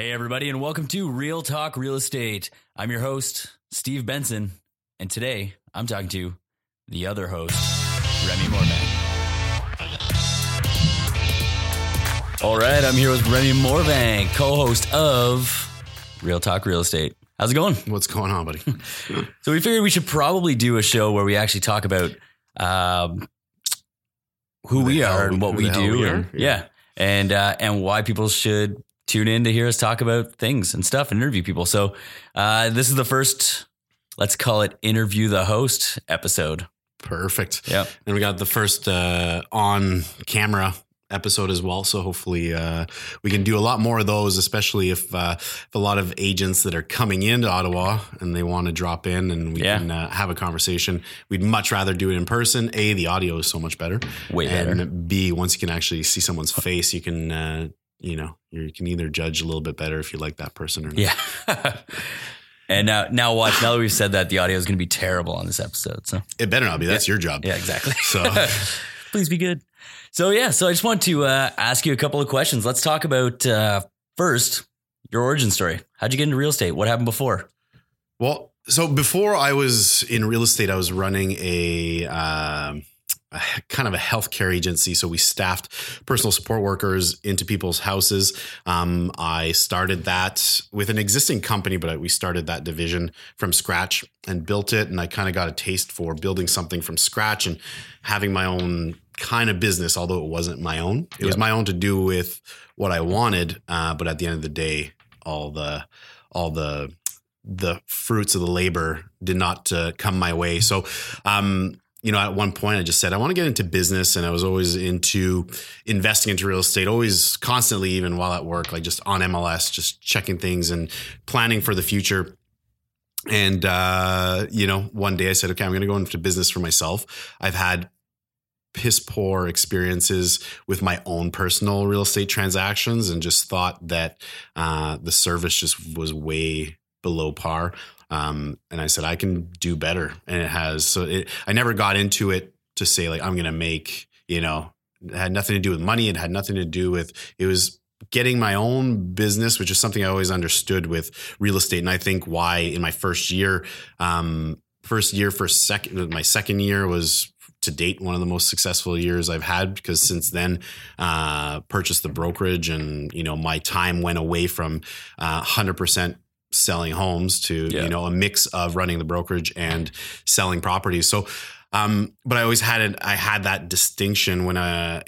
Hey everybody, and welcome to Real Talk Real Estate. I'm your host, Steve Benson, and today I'm talking to the other host, Remy Morvang. All right, I'm here with Remy Morvang, co-host of Real Talk Real Estate. How's it going? What's going on, buddy? So we figured we should probably do a show where we actually talk about who we are and what we do, and why people should tune in to hear us talk about things and stuff and interview people. So this is the first, let's call it Interview the Host episode. Perfect. Yeah. And we got the first on camera episode as well. So hopefully we can do a lot more of those, especially if a lot of agents that are coming into Ottawa and they want to drop in and we can have a conversation. We'd much rather do it in person. A, the audio is so much better. Way better. And B, once you can actually see someone's face, you can, you can either judge a little bit better if you like that person or not. Yeah. And now watch, now that we've said that, the audio is going to be terrible on this episode. So it better not be. That's your job. Yeah, exactly. So please be good. So yeah, so I just want to ask you a couple of questions. Let's talk about first your origin story. How'd you get into real estate? What happened before? Well, so before I was in real estate, I was running a kind of a healthcare agency. So we staffed personal support workers into people's houses. I started that with an existing company, but we started that division from scratch and built it. And I kind of got a taste for building something from scratch and having my own kind of business, although it wasn't my own. It was my own to do with what I wanted. But at the end of the day, all the fruits of the labor did not come my way. So, at one point I just said, I want to get into business. And I was always into investing into real estate, always constantly, even while at work, like just on MLS, just checking things and planning for the future. And, one day I said, okay, I'm going to go into business for myself. I've had piss poor experiences with my own personal real estate transactions and just thought that the service just was way below par. And I said, I can do better. And it has, I never got into it to say like, I'm going to make, it had nothing to do with money. It had nothing to do with, it was getting my own business, which is something I always understood with real estate. And I think why in my my second year was to date one of the most successful years I've had, because since then purchased the brokerage and, my time went away from 100% selling homes to, a mix of running the brokerage and selling properties. So, but I always had that distinction when, I'm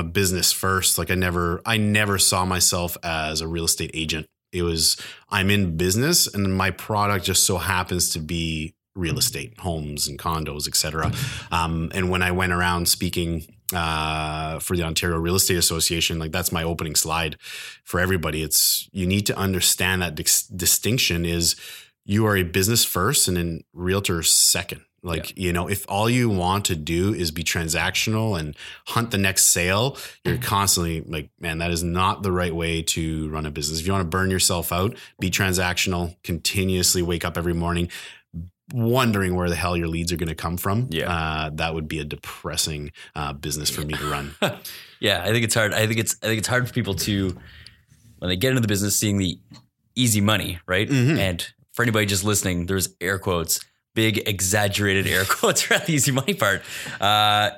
a business first. Like I never saw myself as a real estate agent. It was, I'm in business and my product just so happens to be real estate, homes and condos, et cetera. And when I went around speaking, for the Ontario Real Estate Association, like that's my opening slide for everybody. It's, you need to understand that distinction is you are a business first and then realtor second. Like, if all you want to do is be transactional and hunt the next sale, you're constantly like, man, that is not the right way to run a business. If you want to burn yourself out, be transactional, continuously wake up every morning wondering where the hell your leads are going to come from. Yeah. That would be a depressing business for me to run. Yeah. I think it's hard. I think it's hard for people to, when they get into the business, seeing the easy money, right? Mm-hmm. And for anybody just listening, there's air quotes, big exaggerated air quotes for the easy money part.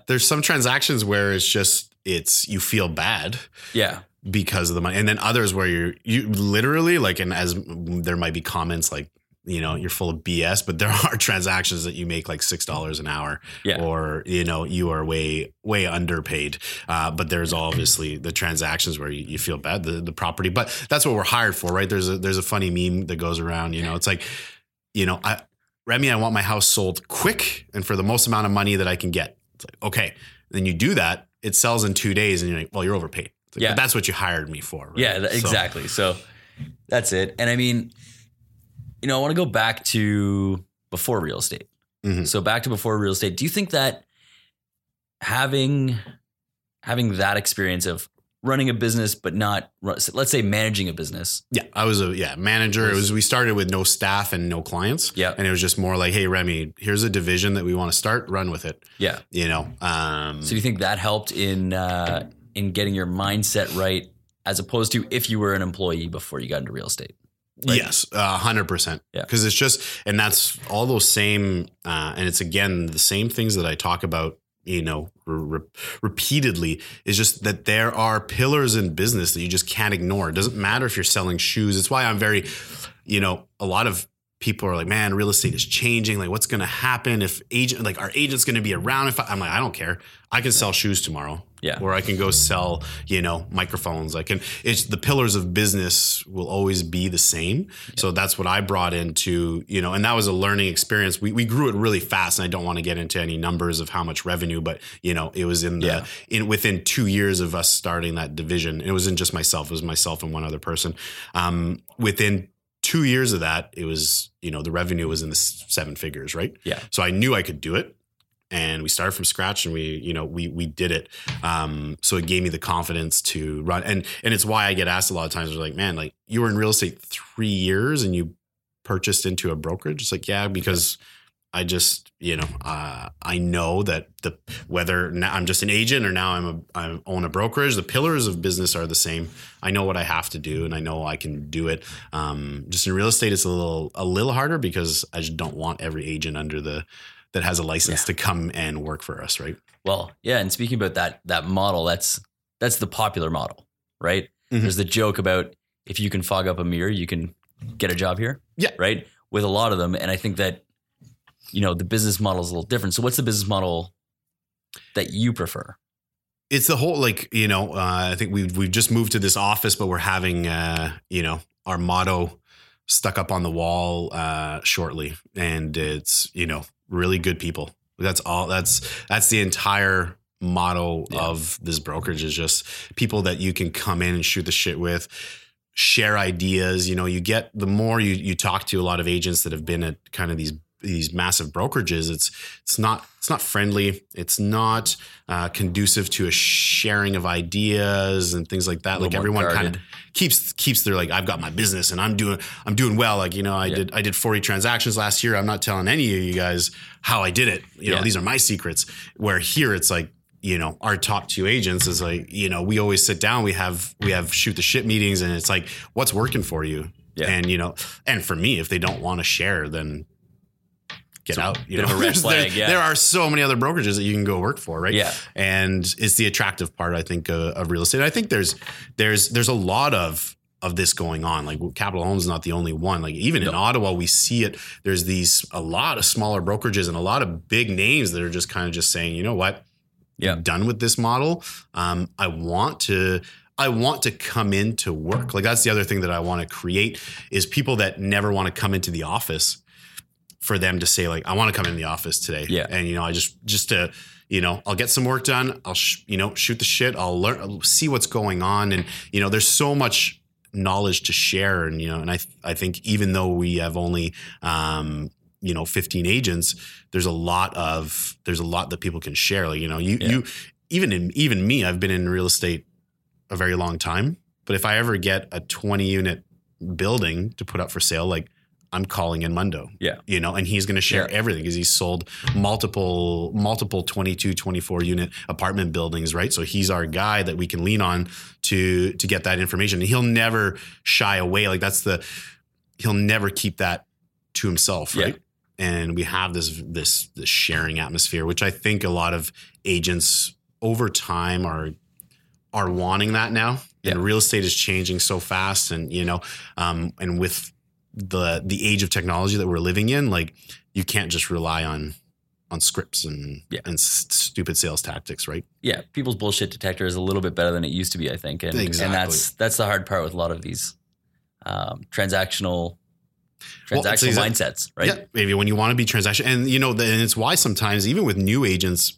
There's some transactions where you feel bad. Yeah. Because of the money. And then others where you literally like, and as there might be comments like, you're full of BS, but there are transactions that you make like $6 an hour or, you are way, way underpaid. But there's obviously the transactions where you feel bad, the property, but that's what we're hired for, right? There's a funny meme that goes around, it's like, Remy, I want my house sold quick and for the most amount of money that I can get. It's like, okay. Then you do that. It sells in 2 days and you're like, well, you're overpaid. It's like, but that's what you hired me for. Right? Yeah, exactly. So that's it. And I mean, I want to go back to before real estate. Mm-hmm. So back to before real estate. Do you think that having that experience of running a business, but not, let's say, managing a business? Yeah, I was a manager. It was, we started with no staff and no clients. Yeah. And it was just more like, hey, Remy, here's a division that we want to start, run with it. Yeah. So do you think that helped in getting your mindset right as opposed to if you were an employee before you got into real estate. Right? Yes, 100%. Yeah. Because it's just, and that's all those same, and it's again, the same things that I talk about, you know, repeatedly is just that there are pillars in business that you just can't ignore. It doesn't matter if you're selling shoes. It's why I'm very, you know, a lot of people are like, man, real estate is changing. Like, what's going to happen if agent, like, our agent's going to be around? If I'm like, I don't care. I can sell shoes tomorrow. Yeah. Or I can go sell, you know, microphones. I can, it's the pillars of business will always be the same. Yeah. So that's what I brought into, you know, and that was a learning experience. We grew it really fast, and I don't want to get into any numbers of how much revenue, but you know, it was in the, within 2 years of us starting that division, it wasn't just myself, it was myself and one other person. Within 2 years of that, it was, you know, the revenue was in the seven figures, right? Yeah. So I knew I could do it. And we started from scratch, and we did it. So it gave me the confidence to run. And it's why I get asked a lot of times, like, man, like, you were in real estate 3 years and you purchased into a brokerage. It's like, yeah, because I just, you know, I know that the, whether now I'm just an agent or now I own a brokerage, the pillars of business are the same. I know what I have to do, and I know I can do it. Just in real estate, it's a little harder because I just don't want every agent under the, that has a license to come and work for us, right? Well, yeah. And speaking about that model, that's the popular model, right? Mm-hmm. There's the joke about if you can fog up a mirror, you can get a job here, right? With a lot of them. And I think that, you know, the business model is a little different. So what's the business model that you prefer? It's the whole, like, you know, I think we've just moved to this office, but we're having, you know, our motto stuck up on the wall shortly. And it's, you know, really good people. That's all. That's the entire motto of this brokerage, is just people that you can come in and shoot the shit with, share ideas. You know, you get, the more you talk to a lot of agents that have been at kind of these massive brokerages, it's not friendly. It's not conducive to a sharing of ideas and things like that. Like, everyone kind of keeps their, like, I've got my business and I'm doing well. Like, you know, I did 40 transactions last year. I'm not telling any of you guys how I did it. You know, these are my secrets. Where here it's like, you know, our top two agents is like, you know, we always sit down, we have shoot the shit meetings, and it's like, what's working for you? Yeah. And, you know, and for me, if they don't want to share, then get out, you know, red flag. There are so many other brokerages that you can go work for. Right. Yeah. And it's the attractive part, I think, of real estate. I think there's a lot of this going on. Like, Capital Homes is not the only one. Like, even in Ottawa, we see it. There's a lot of smaller brokerages and a lot of big names that are just kind of just saying, you know what, I'm done with this model. I want to come into work. Like, that's the other thing that I want to create, is people that never want to come into the office, for them to say, like, I want to come in the office today. Yeah. And, you know, I just to, you know, I'll get some work done. I'll, you know, shoot the shit. I'll learn, I'll see what's going on. And, you know, there's so much knowledge to share. And, you know, and I think even though we have only, you know, 15 agents, there's a lot that people can share. Like, you know, you, even me, I've been in real estate a very long time, but if I ever get a 20-unit building to put up for sale, like, I'm calling in Mundo, you know, and he's going to share everything, because he's sold multiple 22, 24 unit apartment buildings. Right. So he's our guy that we can lean on to get that information. And he'll never shy away. Like, he'll never keep that to himself. Right. Yeah. And we have this sharing atmosphere, which I think a lot of agents over time are wanting that now. Yeah. And real estate is changing so fast. And, you know, and with the age of technology that we're living in, like, you can't just rely on scripts and stupid sales tactics, right? Yeah. People's bullshit detector is a little bit better than it used to be, I think. And, and that's the hard part with a lot of these transactional mindsets, right? Yeah. Maybe when you want to be transactional, and, you know, and it's why sometimes even with new agents,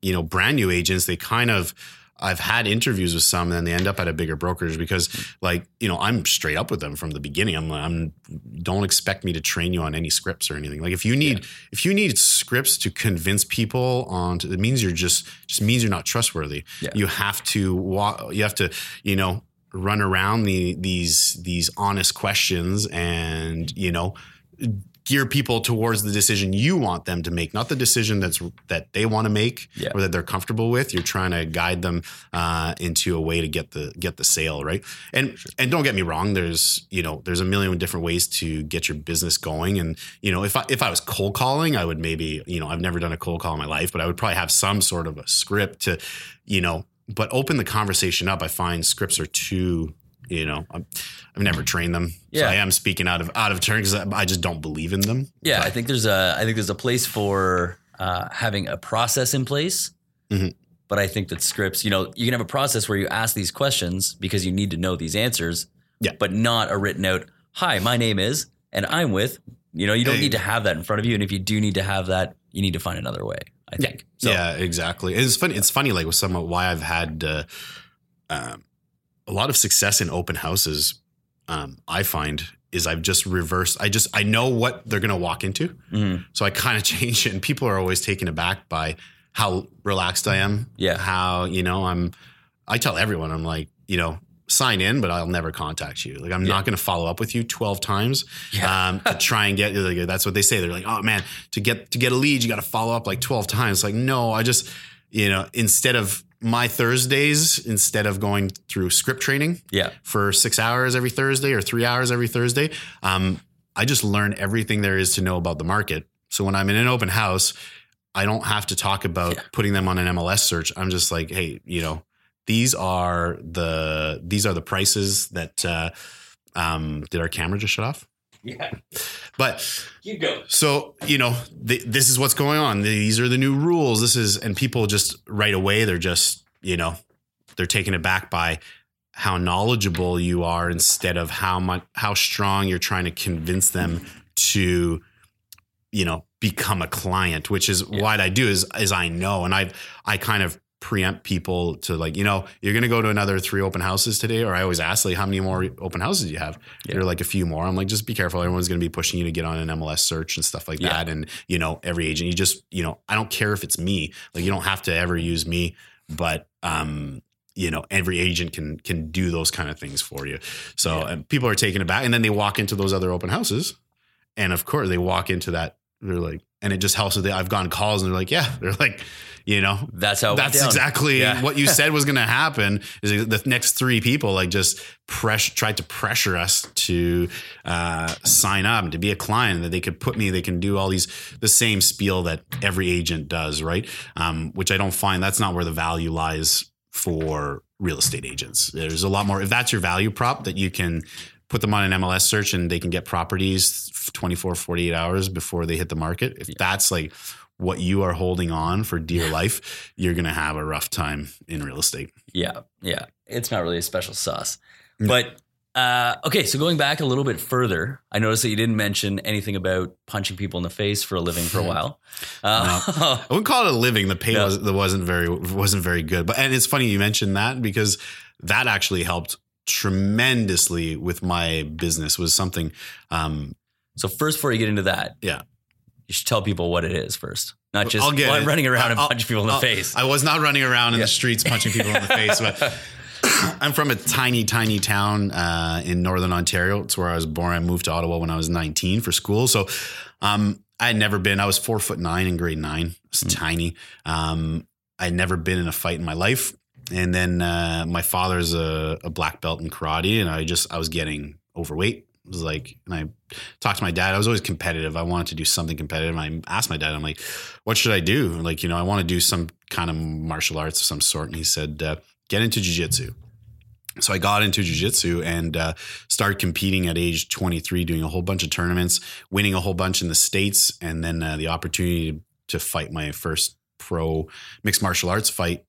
you know, brand new agents, they kind of, I've had interviews with some, and they end up at a bigger brokerage because, like, you know, I'm straight up with them from the beginning. I'm don't expect me to train you on any scripts or anything. Like, if you need scripts to convince people on, it means you're just means you're not trustworthy. Yeah. You have to, you know, run around these honest questions and, you know, gear people towards the decision you want them to make, not the decision that they want to make or that they're comfortable with. You're trying to guide them into a way to get the sale, right? And don't get me wrong, there's a million different ways to get your business going. And if I was cold calling, I would maybe I've never done a cold call in my life, but I would probably have some sort of a script to but open the conversation up. I find scripts are too. I've never trained them. Yeah. So I am speaking out of turn because I just don't believe in them. Yeah. But I think there's a place for having a process in place, mm-hmm. but I think that scripts, you can have a process where you ask these questions because you need to know these answers, but not a written out, hi, my name is, and I'm with, you don't need to have that in front of you. And if you do need to have that, you need to find another way, I think. So, yeah, exactly. It's funny. It's funny, like with someone, why I've had, a lot of success in open houses, I find, is I've just reversed. I know what they're going to walk into. Mm-hmm. So I kind of change it. And people are always taken aback by how relaxed I am. Yeah. How, I tell everyone, I'm like, sign in, but I'll never contact you. Like, I'm not going to follow up with you 12 times to try and get, like, that's what they say. They're like, oh man, to get a lead, you got to follow up like 12 times. Like, no, I just, instead of going through script training for 6 hours every Thursday or 3 hours every Thursday, I just learn everything there is to know about the market. So when I'm in an open house, I don't have to talk about putting them on an MLS search. I'm just like, hey, these are the prices that, did our camera just shut off? Yeah. But you go. So, this is what's going on. These are the new rules. And people just right away, they're just, they're taken aback by how knowledgeable you are instead of how strong you're trying to convince them to, become a client, which is what I do is I know. And I kind of preempt people to like, you're going to go to another 3 open houses today. Or I always ask, like, how many more open houses do you have? They're like, a few more. I'm like, just be careful. Everyone's going to be pushing you to get on an MLS search and stuff like that. And, every agent, you just, I don't care if it's me, like, you don't have to ever use me, but, every agent can do those kind of things for you. So and people are taken aback, and then they walk into those other open houses. And of course they walk into that. They're like, and it just helps that I've gotten calls and they're like, they're like, that's exactly what you said was going to happen. Is the next 3 people like just tried to pressure us to sign up and to be a client, that they could put me, they can do all the same spiel that every agent does. Right. Which I don't find, that's not where the value lies for real estate agents. There's a lot more, if that's your value prop, that you can put them on an MLS search and they can get properties 24, 48 hours before they hit the market. If that's like what you are holding on for dear life, you're going to have a rough time in real estate. Yeah. Yeah. It's not really a special sauce, but okay. So going back a little bit further, I noticed that you didn't mention anything about punching people in the face for a living for a while. No. I wouldn't call it a living. The pay wasn't very good, but, and it's funny you mentioned that, because that actually helped tremendously with my business, was something. So first, before you get into that, you should tell people what it is first. Not just I'm running around and punching people in the face. I was not running around in the streets punching people in the face, but I'm from a tiny, tiny town in Northern Ontario. It's where I was born. I moved to Ottawa when I was 19 for school. So I had never been, I was 4'9" in grade 9. It's tiny. I'd never been in a fight in my life. And then my father's a black belt in karate, and I was getting overweight. It was like, and I talked to my dad. I was always competitive. I wanted to do something competitive. And I asked my dad, I'm like, what should I do? Like, I want to do some kind of martial arts of some sort. And he said, get into jiu-jitsu. So I got into jiu-jitsu and started competing at age 23, doing a whole bunch of tournaments, winning a whole bunch in the States. And then the opportunity to fight my first pro mixed martial arts fight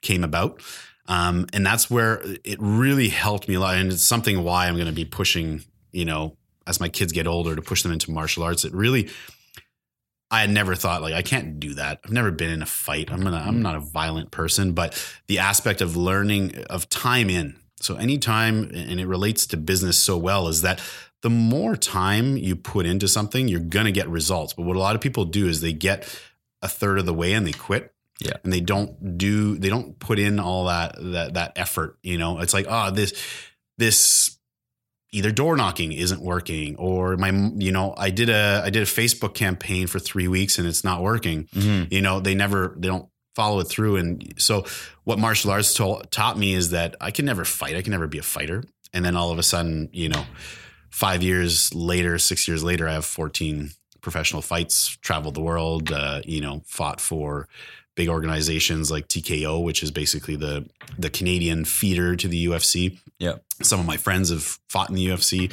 came about. And that's where it really helped me a lot. And it's something why I'm going to be pushing, as my kids get older, to push them into martial arts. It really, I had never thought like, I can't do that. I've never been in a fight. I'm not a violent person, but the aspect of learning of time in. So anytime, and it relates to business so well, is that the more time you put into something, you're going to get results. But what a lot of people do is they get a third of the way and they quit. Yeah. And they don't put in all that effort, It's like, this either door knocking isn't working, or my, you know, I did a Facebook campaign for 3 weeks and it's not working. Mm-hmm. You know, they don't follow it through. And so what martial arts taught me is that I can never fight. I can never be a fighter. And then all of a sudden, you know, 6 years later, I have 14 professional fights, traveled the world, you know, fought for big organizations like TKO, which is basically the Canadian feeder to the UFC. Yeah. Some of my friends have fought in the UFC.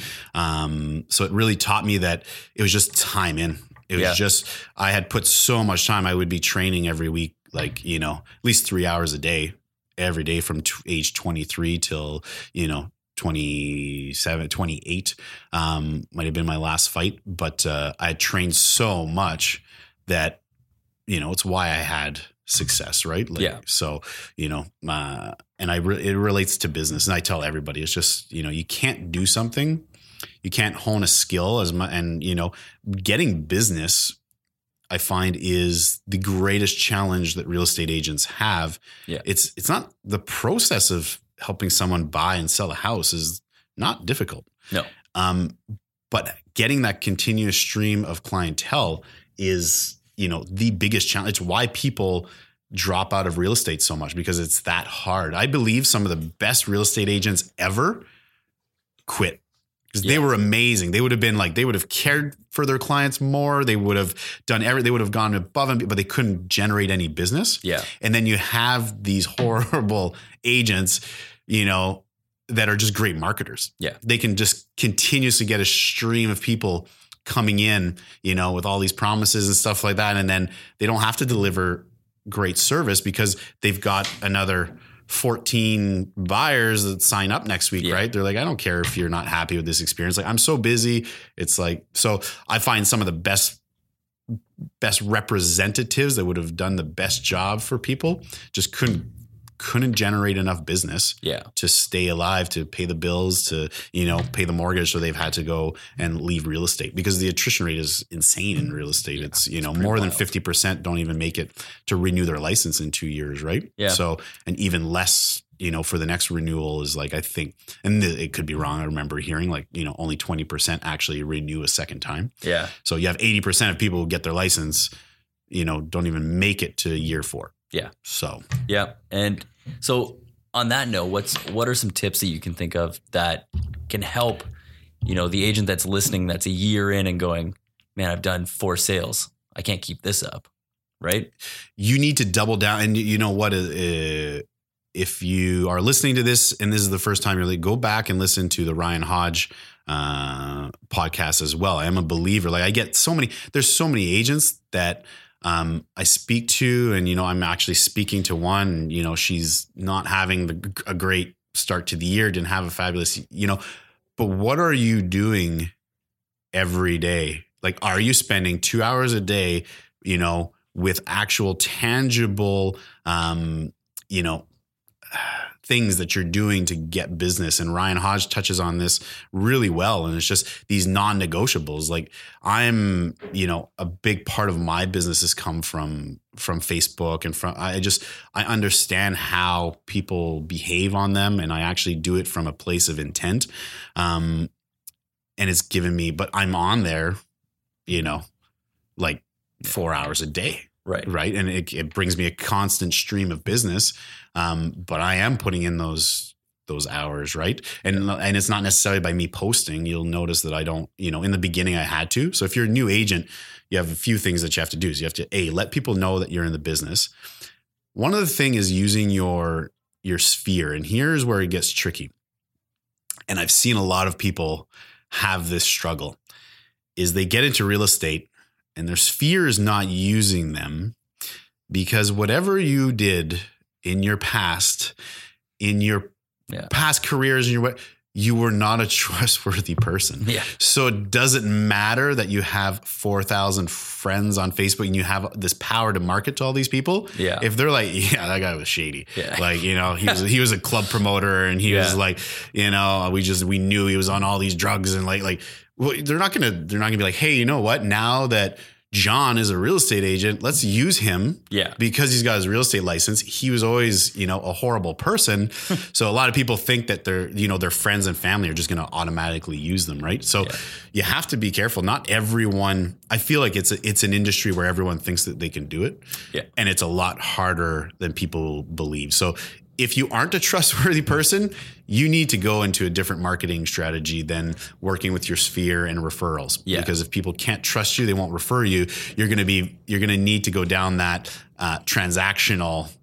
So it really taught me that it was just time in. It was just, I had put so much time. I would be training every week, like, you know, at least 3 hours a day, every day from age 23 till, you know, 27, 28, might've been my last fight, but, I had trained so much that, you know, it's why I had success, right? Like, yeah. So, you know, and it relates to business, and I tell everybody, it's just, you know, you can't do something, you can't hone a skill as much. And, you know, getting business, I find, is the greatest challenge that real estate agents have. Yeah. It's not the process of helping someone buy and sell a house is not difficult. No. But getting that continuous stream of clientele is, you know, the biggest challenge. It's why people drop out of real estate so much, because it's that hard. I believe some of the best real estate agents ever quit. Because they were amazing. They would have been like, they would have cared for their clients more. They would have done everything. They would have gone above and beyond, but they couldn't generate any business. Yeah. And then you have these horrible agents, you know, that are just great marketers. Yeah. They can just continuously get a stream of people coming in, you know, with all these promises and stuff like that. And then they don't have to deliver great service because they've got another 14 buyers that sign up next week, right? They're like, I don't care if you're not happy with this experience. Like, I'm so busy. It's like, so I find some of the best representatives that would have done the best job for people just couldn't generate enough business to stay alive, to pay the bills, to, you know, pay the mortgage. So they've had to go and leave real estate because the attrition rate is insane in real estate. Yeah, it's, you know, more wild. Than 50% don't even make it to renew their license in 2 years. Right. Yeah. So, and even less, you know, for the next renewal is like, I think, and it could be wrong. I remember hearing like, you know, only 20% actually renew a second time. Yeah. So you have 80% of people who get their license, you know, don't even make it to year 4. Yeah. So, yeah. And so on that note, what are some tips that you can think of that can help, you know, the agent that's listening, that's a year in and going, man, I've done 4 sales. I can't keep this up. Right. You need to double down. And you know what, if you are listening to this and this is the first time you're like, go back and listen to the Ryan Hodge podcast as well. I am a believer. Like, I get there's so many agents that, I speak to, and, you know, I'm actually speaking to one, and, you know, she's not having a great start to the year, didn't have a fabulous, you know, but what are you doing every day? Like, are you spending 2 hours a day, you know, with actual tangible, you know, things that you're doing to get business? And Ryan Hodge touches on this really well. And it's just these non-negotiables. Like, I'm, you know, a big part of my business has come from Facebook, and I understand how people behave on them. And I actually do it from a place of intent. And it's given me, but I'm on there, you know, like 4 hours a day. Right. Right. And it brings me a constant stream of business. But I am putting in those hours. Right. And it's not necessarily by me posting. You'll notice that I don't, you know, in the beginning I had to. So if you're a new agent, you have a few things that you have to do. So you have to, let people know that you're in the business. One other thing is using your sphere. And here's where it gets tricky. And I've seen a lot of people have this struggle, is they get into real estate and their sphere is not using them, because whatever you did in your past, past careers, you were not a trustworthy person. Yeah. So it doesn't matter that you have 4,000 friends on Facebook and you have this power to market to all these people. Yeah. If they're like, yeah, that guy was shady. Yeah. Like, you know, he was a club promoter, and he was like, you know, we knew he was on all these drugs, and like, well, they're not going to be like, hey, you know what? Now that John is a real estate agent. Let's use him because he's got his real estate license. He was always, you know, a horrible person. So a lot of people think that they're, you know, their friends and family are just going to automatically use them. Right. So you have to be careful. Not everyone. I feel like it's an industry where everyone thinks that they can do it. Yeah. And it's a lot harder than people believe. So if you aren't a trustworthy person, you need to go into a different marketing strategy than working with your sphere and referrals. Yeah. Because if people can't trust you, they won't refer you. You're going to need to go down that transactional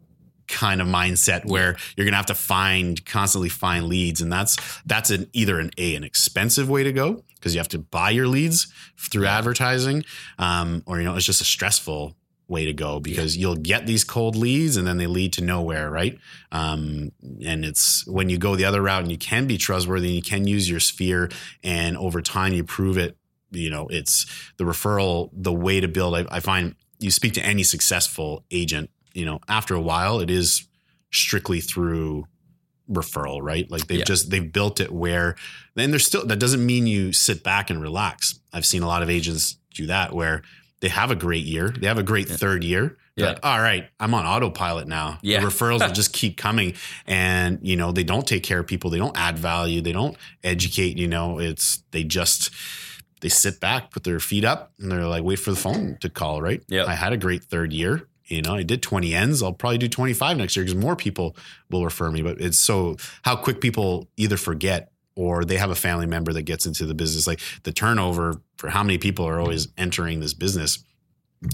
kind of mindset where you're going to have to constantly find leads. And that's either an expensive way to go because you have to buy your leads through advertising or, you know, it's just a stressful way to go because you'll get these cold leads and then they lead to nowhere. Right. And it's when you go the other route and you can be trustworthy and you can use your sphere and over time you prove it, you know, it's the referral, the way to build. I find you speak to any successful agent, you know, after a while it is strictly through referral, right? Like they've built it where then there's still, that doesn't mean you sit back and relax. I've seen a lot of agents do that where they have a great year. They have a great third year. Yeah. Like, all right, I'm on autopilot now. Yeah. The referrals will just keep coming. And, you know, they don't take care of people. They don't add value. They don't educate. You know, they sit back, put their feet up and they're like, wait for the phone to call. Right. Yep. I had a great third year. You know, I did 20 ends. I'll probably do 25 next year because more people will refer me. But it's so how quick people either forget or they have a family member that gets into the business. Like the turnover for how many people are always entering this business,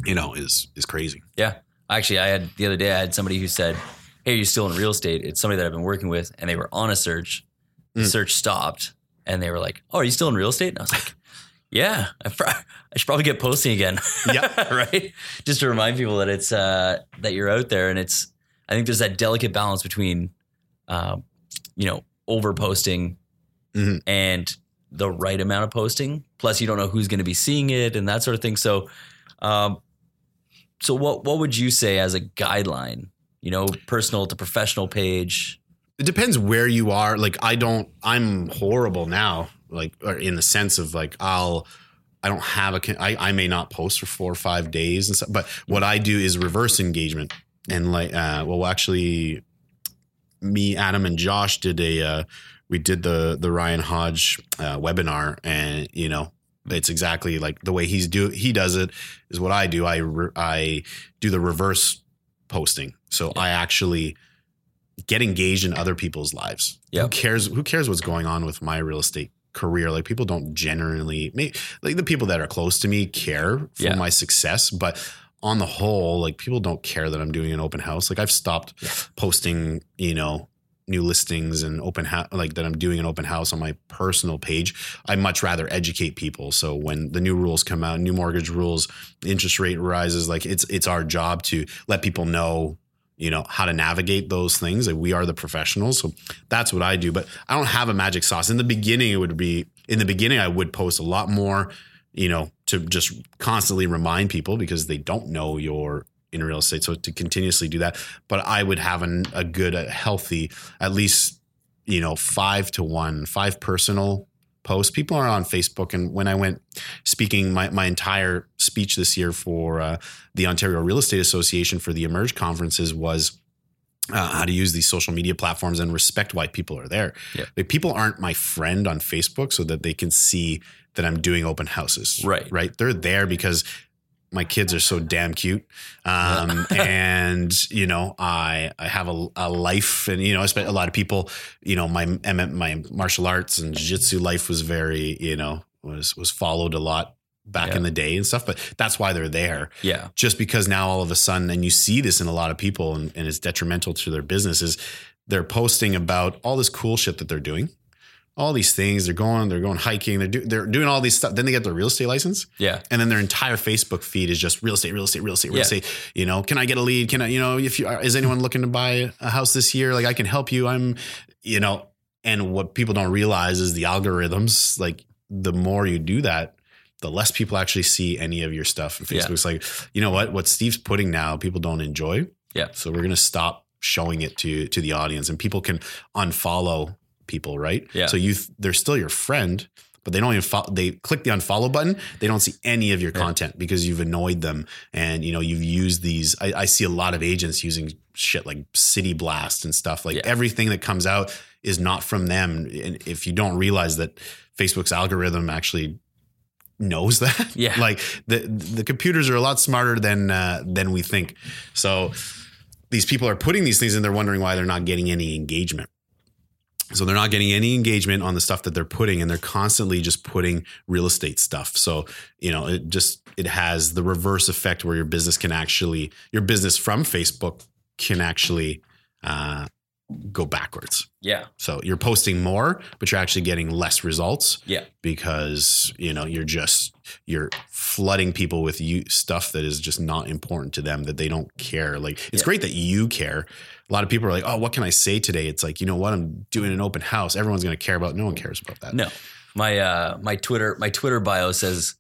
you know, is crazy. Yeah. Actually, the other day I had somebody who said, hey, you're still in real estate. It's somebody that I've been working with and they were on a search. The search stopped and they were like, oh, are you still in real estate? And I was like, yeah, I should probably get posting again. Yeah. Right. Just to remind people that it's, that you're out there and it's, I think there's that delicate balance between, you know, over posting and the right amount of posting. Plus you don't know who's going to be seeing it and that sort of thing. So, so what would you say as a guideline, you know, personal to professional page? It depends where you are. Like I'm horrible now, like, or in the sense of like, I may not post for 4 or 5 days and stuff, but what I do is reverse engagement and like, me, Adam and Josh did the Ryan Hodge webinar and, you know, it's exactly like the way he does it is what I do. I do the reverse posting. So I actually get engaged in other people's lives. Yep. Who cares what's going on with my real estate career? Like people don't generally like the people that are close to me care for my success, but on the whole, like people don't care that I'm doing an open house. Like I've stopped posting, you know, new listings and I'm doing an open house on my personal page. I much rather educate people. So when the new rules come out, new mortgage rules, interest rate rises, like it's our job to let people know, you know, how to navigate those things. Like we are the professionals. So that's what I do, but I don't have a magic sauce. In the beginning, I would post a lot more, you know, to just constantly remind people because they don't know your in real estate. So to continuously do that, but I would have a healthy, at least, you know, 5 to 1, 5 personal posts. People are on Facebook. And when I went speaking my entire speech this year for the Ontario Real Estate Association for the Emerge conferences was how to use these social media platforms and respect why people are there. Yeah. Like people aren't my friend on Facebook so that they can see that I'm doing open houses. Right. Right. They're there because my kids are so damn cute. And you know, I have a life and, you know, I spent a lot of people, you know, my martial arts and jiu-jitsu life was very, you know, was followed a lot back in the day and stuff, but that's why they're there. Yeah. Just because now all of a sudden, and you see this in a lot of people and it's detrimental to their businesses. They're posting about all this cool shit that they're doing. All these things they're going hiking. They're doing all these stuff. Then they get their real estate license. Yeah. And then their entire Facebook feed is just real estate, you know, can I get a lead? Can I, you know, is anyone looking to buy a house this year? Like I can help you. I'm, you know, and what people don't realize is the algorithms, like the more you do that, the less people actually see any of your stuff. And Facebook's like, you know what Steve's putting now, people don't enjoy. Yeah. So we're going to stop showing it to the audience and people can unfollow people, right? Yeah. So they're still your friend, but they don't even follow, they click the unfollow button. They don't see any of your content because you've annoyed them. And, you know, you've used these, I see a lot of agents using shit like City Blast and stuff, like everything that comes out is not from them. And if you don't realize that Facebook's algorithm actually knows that, like the computers are a lot smarter than we think. So these people are putting these things in, they're wondering why they're not getting any engagement. So they're not getting any engagement on the stuff that they're putting, and they're constantly just putting real estate stuff. So, you know, it has the reverse effect where your business from Facebook can actually, go backwards. Yeah. So you're posting more, but you're actually getting less results. Yeah. Because, you know, you're flooding people with stuff that is just not important to them, that they don't care. Like, it's great that you care. A lot of people are like, oh, what can I say today? It's like, you know what? I'm doing an open house. Everyone's going to care about. No one cares about that. No. My Twitter bio says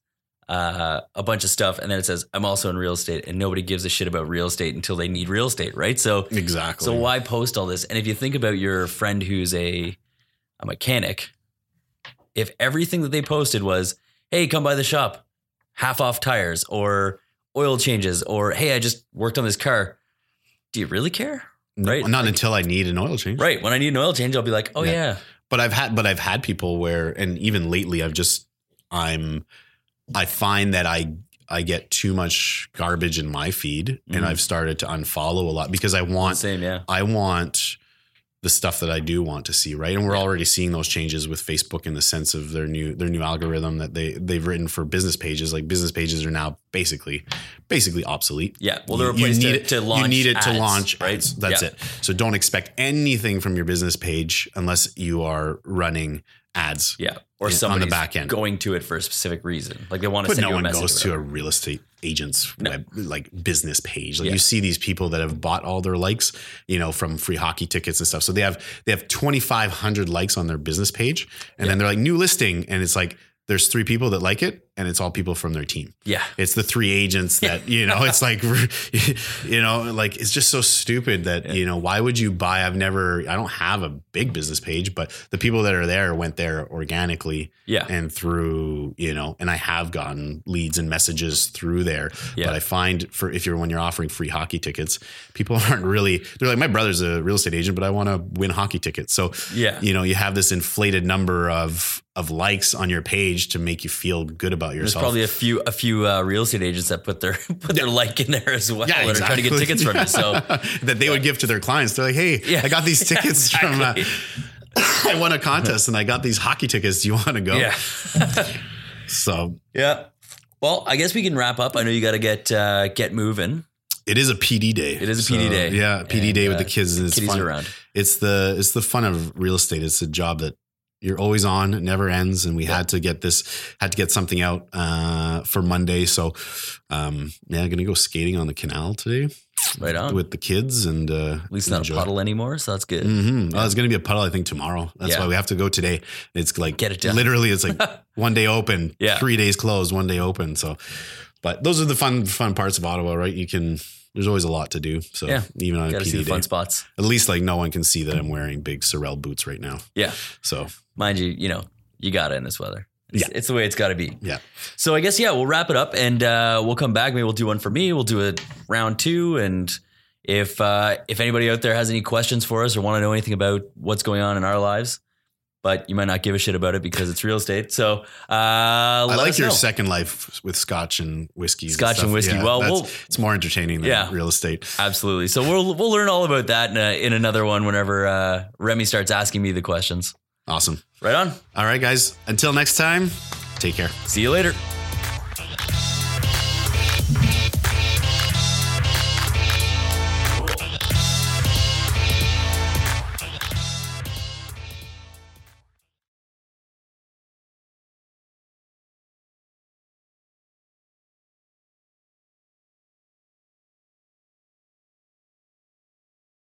a bunch of stuff, and then it says I'm also in real estate, and nobody gives a shit about real estate until they need real estate, right? So exactly. So why post all this? And if you think about your friend who's a mechanic, if everything that they posted was, hey, come by the shop, half off tires or oil changes, or hey, I just worked on this car, do you really care? No, right? Not like, until I need an oil change. Right. When I need an oil change, I'll be like, oh yeah. But I've had people where, and even lately, I find that I get too much garbage in my feed, and I've started to unfollow a lot because I want the stuff that I do want to see. Right. And we're already seeing those changes with Facebook in the sense of their new algorithm that they've written for business pages. Like, business pages are now basically obsolete. Yeah. Well, they're replaced to launch ads. You need it to launch ads. That's it. So don't expect anything from your business page unless you are running ads. Yeah. Or somebody's on the back end going to it for a specific reason. Like, they want to send you a message. But no one goes to a real estate agent's business page. Like, you see these people that have bought all their likes, you know, from free hockey tickets and stuff. So they have 2,500 likes on their business page, and then they're like, new listing. And it's like, there's three people that like it, and it's all people from their team. Yeah. It's the three agents that, you know, it's like, you know, like, it's just so stupid that, you know, why would you buy? I don't have a big business page, but the people that are there went there organically and through, you know, and I have gotten leads and messages through there, but I find when you're offering free hockey tickets, people aren't really, they're like, my brother's a real estate agent, but I want to win hockey tickets. So, you know, you have this inflated number of likes on your page to make you feel good about yourself. There's probably a few real estate agents that put their like in there as well, and are trying to get tickets from you. So that they would give to their clients. They're like, hey, I got these tickets from I won a contest and I got these hockey tickets. Do you want to go? Yeah. So, yeah. Well, I guess we can wrap up. I know you got to get moving. It is a PD day. Yeah. PD day with the kids. It's fun. Around. It's the fun of real estate. It's a job that you're always on. It never ends. And we had to get something out for Monday. So I'm going to go skating on the canal today. Right on. With the kids, and at least not a puddle anymore. So that's good. Mm-hmm. Yeah. Oh, it's going to be a puddle, I think, tomorrow. That's why we have to go today. It's like, get it done. Literally, it's like 1 day open, 3 days closed, 1 day open. So, but those are the fun parts of Ottawa, right? There's always a lot to do. So even on a PD day, fun spots. At least, like, no one can see that I'm wearing big Sorel boots right now. Yeah. So mind you, you know, you got it in this weather. It's the way it's got to be. Yeah. So I guess, we'll wrap it up, and we'll come back. Maybe we'll do one for me. We'll do a round two. And if anybody out there has any questions for us or want to know anything about what's going on in our lives, but you might not give a shit about it because it's real estate. So I like your second life with scotch and whiskey. Well, it's more entertaining than real estate. Absolutely. So we'll learn all about that in another one whenever Remy starts asking me the questions. Awesome. Right on. All right, guys. Until next time, take care. See you later.